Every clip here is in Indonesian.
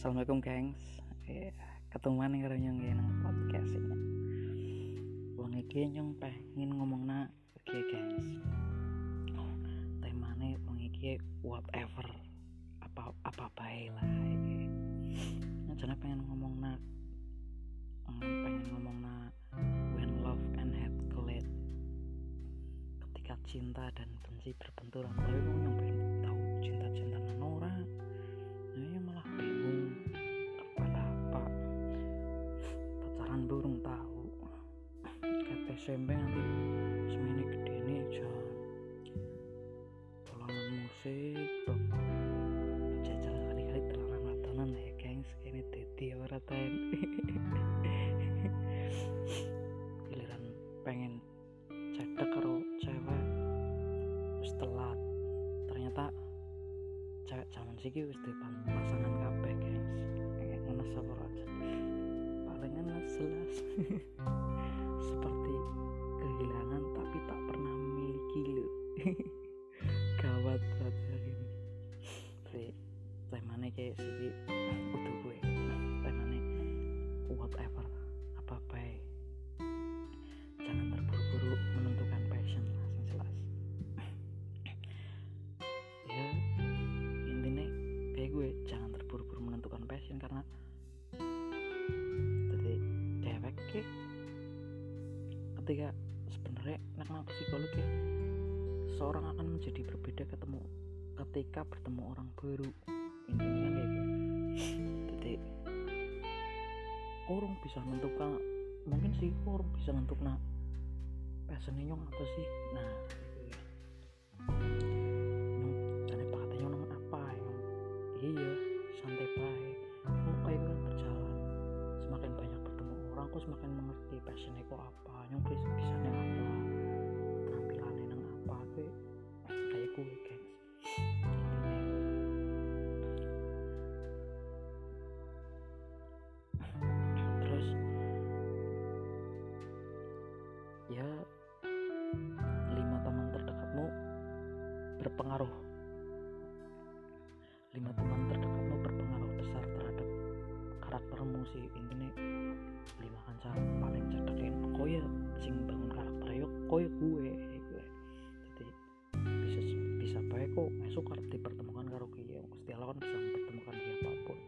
Assalamualaikum gengs. Ketemuan karo nyong nang podcast iki. Wong iki nyong pengin ngomongna iki gengs. Temane wong iki whatever, apa bae lah iki. Nyong pengen ngomongna when love and hate collide. Ketika cinta dan benci berbenturan, tapi nyong pengen tahu cinta-cinta nang ora. Durung tahu kata SMP nanti semene gede ini aja tolongan musik dok jajal kali-kali telanan matanan ya gengs, ini teti ya ratain giliran pengen cedek karo cewek terus telat, ternyata cewek zaman siki wis duwe pasangan kabeh gengs, kayak ngono sabar aja dengan jelas seperti kehilangan tapi tak pernah memiliki lo. Gawat banget ini. Si temane kayak segi udah gue temane whatever apa baik, jangan terburu-buru menentukan passion lah yang jelas. Ya intinya kayak gue jangan terburu-buru menentukan passion karena ketika sebenarnya makna psikologi ya, seorang akan menjadi berbeda ketika bertemu orang baru. Intinya kayak gitu. Jadi orang bisa nentukan, mungkin sih orang bisa nentukan passionnya nyong apa sih. Nah, nyong jane pakatnya nyong apa ya? Iya, santai bae. Kok kayak berjalan semakin banyak bertemu orang, aku semakin mengerti passionnya kok apa. Nyong bisa nang apa, penampilannya nang apa, kayak gue gengs. Terus ya 5 teman terdekatmu berpengaruh, 5 teman terdekatmu berpengaruh besar terhadap karaktermu sih. Intinya 5 kanca paling cedekin koyo sing bangun karakter yo koyo gue. Jadi bisa bae kok esuk arep dipertemukan karo kiye, Gusti Allah kan bisa mempertemukan siapapun.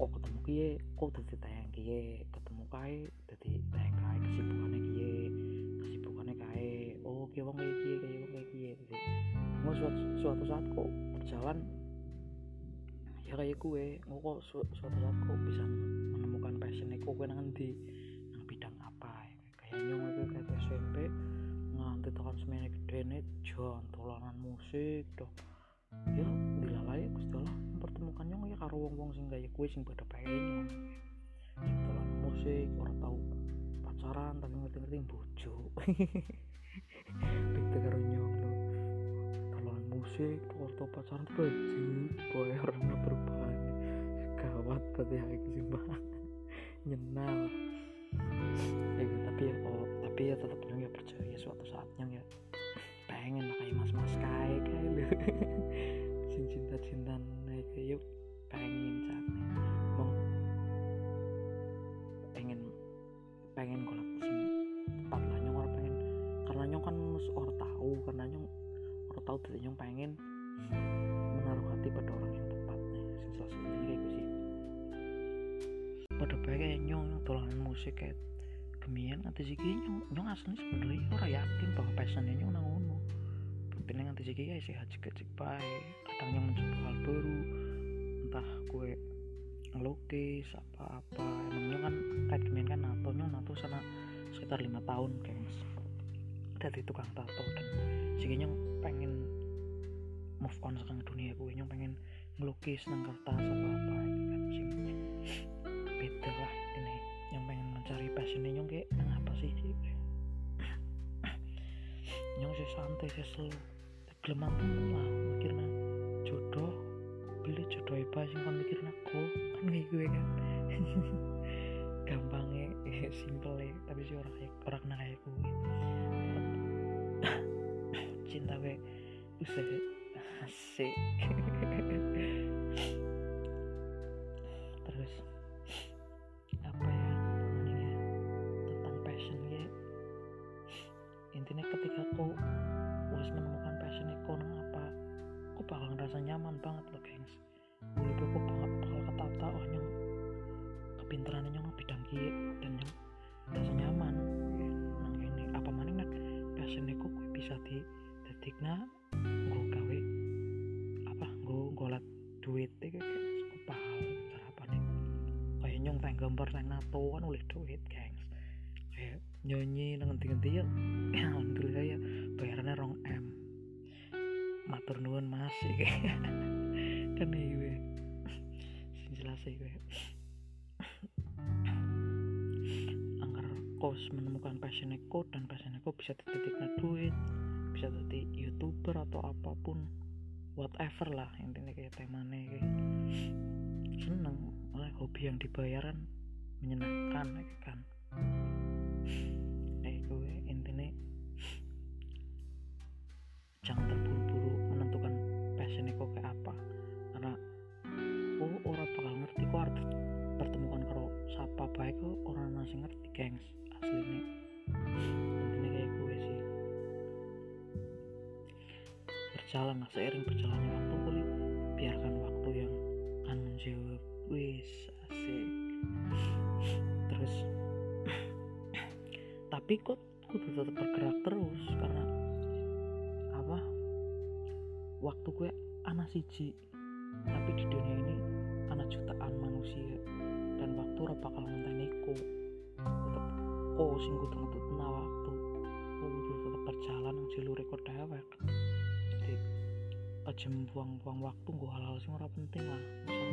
Kok ketemu kiye, kok dadi tayang kiye, ketemu kae dadi tayang kae, kesibukane kae. Oh, ki wong iki kaya wong iki. Suatu saat kok berjalan ya kayak gue, kok suatu saat kok bisa menemukan passionnya gue nang bidang apa ya. Kayak nyong itu kayak SMP nganti tahun semene gedene jan tolanan musik toh ya dilalai Gusti Allah mempertemukan nyong ya karo wong-wong sing kayak gue sing padha pengen nyong sing tolanan musik ora tau pacaran tapi ngerti-ngerti bojo beda karo nyong loh. Tolanan musik ora pacaran bojo boy ora perubahan, gawat tapi aku sih banget nyenal ya, tapi ya tetap nyong ya percaya suatu saat nyong ya pengen lah kayak mas kayak lu sing cinta naik yuk pengen catnya mau pengen golek sing tepat lah nyong orang pengen karena nyong kan mus orang tahu karena nyong orang tahu dari nyong pengen menaruh hati pada orang yang tepat nih sing selesai kayak gue sih. Pada baiknya nyong tolanan musik kayak kemian nganti siki nyong asli sebenarnya orang yakin bahwa passionnya nyong nangono buktinya nganti siki ya sehat cek baik, kadang nyong mencoba hal baru entah gue ngelukis apa-apa. Emang nyong kan kayak kemian kan nato sana sekitar 5 tahun gengs dari tukang tato, dan siki nyong pengen move on sekarang dunia gue, nyong pengen ngelukis nang kertas apa-apa kan sih beda lah. Ini yang pengen mencari passionnya nyong kayak apa sih nyong sih santai sih slow geleman tuh lah mikirnya jodoh pilih jodoh apa sih kan mikirnya kok kan kayak gue kan gampangnya simple ya tapi sih orang kayak gue cinta gue usah asik ngerasa nyaman banget loh gengs. Mulut aku bakal ketata, oh nyong kepintarannya nyong bidang kiye dan nyong rasa nyaman nang kene apa maning nek passion iku kuwi bisa didadekna nggo gawe apa nggo golat duit iki gengs. Kepahal carane kaya nyong tak gambar nang nato kan oleh duit gengs, kaya nyonyi nang ngendi-ngendi ya alhamdulillah ya bayarannya 2M. Matur nuwun Mas iki. Kene iki. Sing jelas iki. Angger kos menemukan passionku dan passionku bisa dititikna duit, bisa jadi YouTuber atau apapun whatever lah intinya kayak temane iki. Seneng oleh hobi yang dibayaran menyenangkan kan. Gue intinya jangan terburu-buru menentukan passion iku kayak apa, karena oh orang bakal ngerti kok arep pertemukan karo sapa bae kok orang nasi ngerti gengs asline. Intinya kayak gue sih berjalan lah seiring berjalannya waktu kuwi, biarkan waktu yang tanggung jawab wis asik. Terus tapi kok kudu tetap bergerak terus karena apa waktu gue anak siji tapi di dunia ini anak jutaan manusia dan waktu ora bakal ngenteniku. Tetep oh sing kudu ngetutna waktu kudu tetep berjalan nang jalur rekor dewek. Jadi aja buang-buang waktu nggo hal-hal sing ora penting lah, misal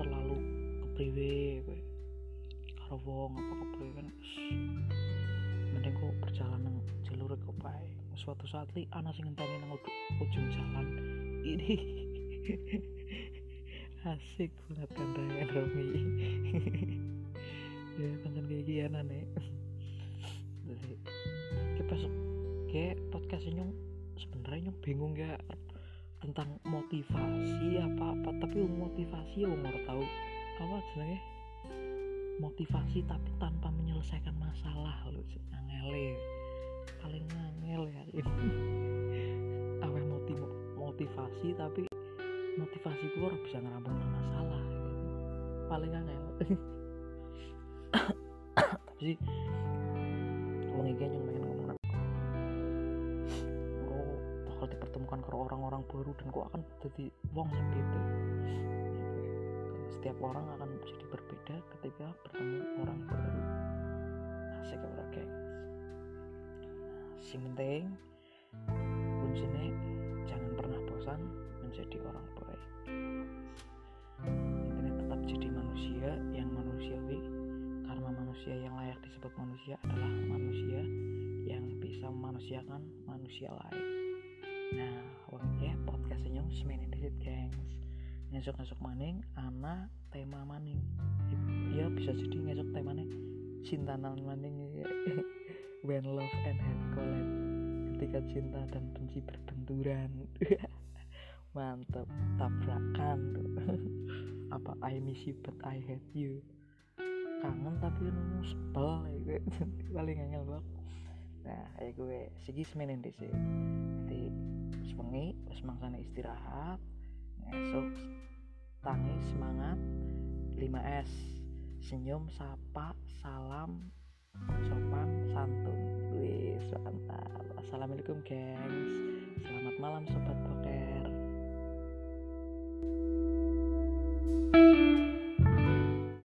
terlalu kepriwe kowe wong apa kepriwe kan mending kok berjalan nang jalur kok bae. Suatu saat li ana sing ngenteni nang ujung jalan ini. Asik banget kandangan Romi. Ya kancan kayak gini nek. Jadi kayak podcast nyong sebenarnya nyong bingung ya tentang motivasi apa-apa, tapi motivasi wong ora tau apa jenenge motivasi tapi tanpa menyelesaikan masalah lho ngangel paling ngangel ya ini. Awe motivasi tapi motivasi ku ora bisa ngerampung masalah paling ngangel. Tapi sih wong iki yang pengen ngomong aku bakal dipertemukan ke orang-orang baru dan ku akan jadi wong sing beda. Setiap orang akan menjadi berbeda ketika bertemu orang baru. Asik ora gengs. Sing penting kuncinya jangan pernah bosan menjadi orang baik. Intinya tetap jadi manusia yang manusiawi, karena manusia yang layak disebut manusia adalah manusia yang bisa memanusiakan manusia lain. Nah, wongnya podcast nyong semene dikit gengs. Ngesok-ngesok maning ana tema maning ya bisa jadi ngesok temane cinta nan maning ya. When love and hate collide, ketika cinta dan benci berbenturan. Mantap tabrakan. Apa I miss you but I hate you, kangen tapi nemu sebel ya. Paling angel banget. Nah ya gue segi semenen dhisik di sepengi wis mangsane istirahat. Esok tangi semangat 5S senyum sapa salam sopan santun. Wis mantap. Assalamualaikum gengs, selamat malam sobat poker.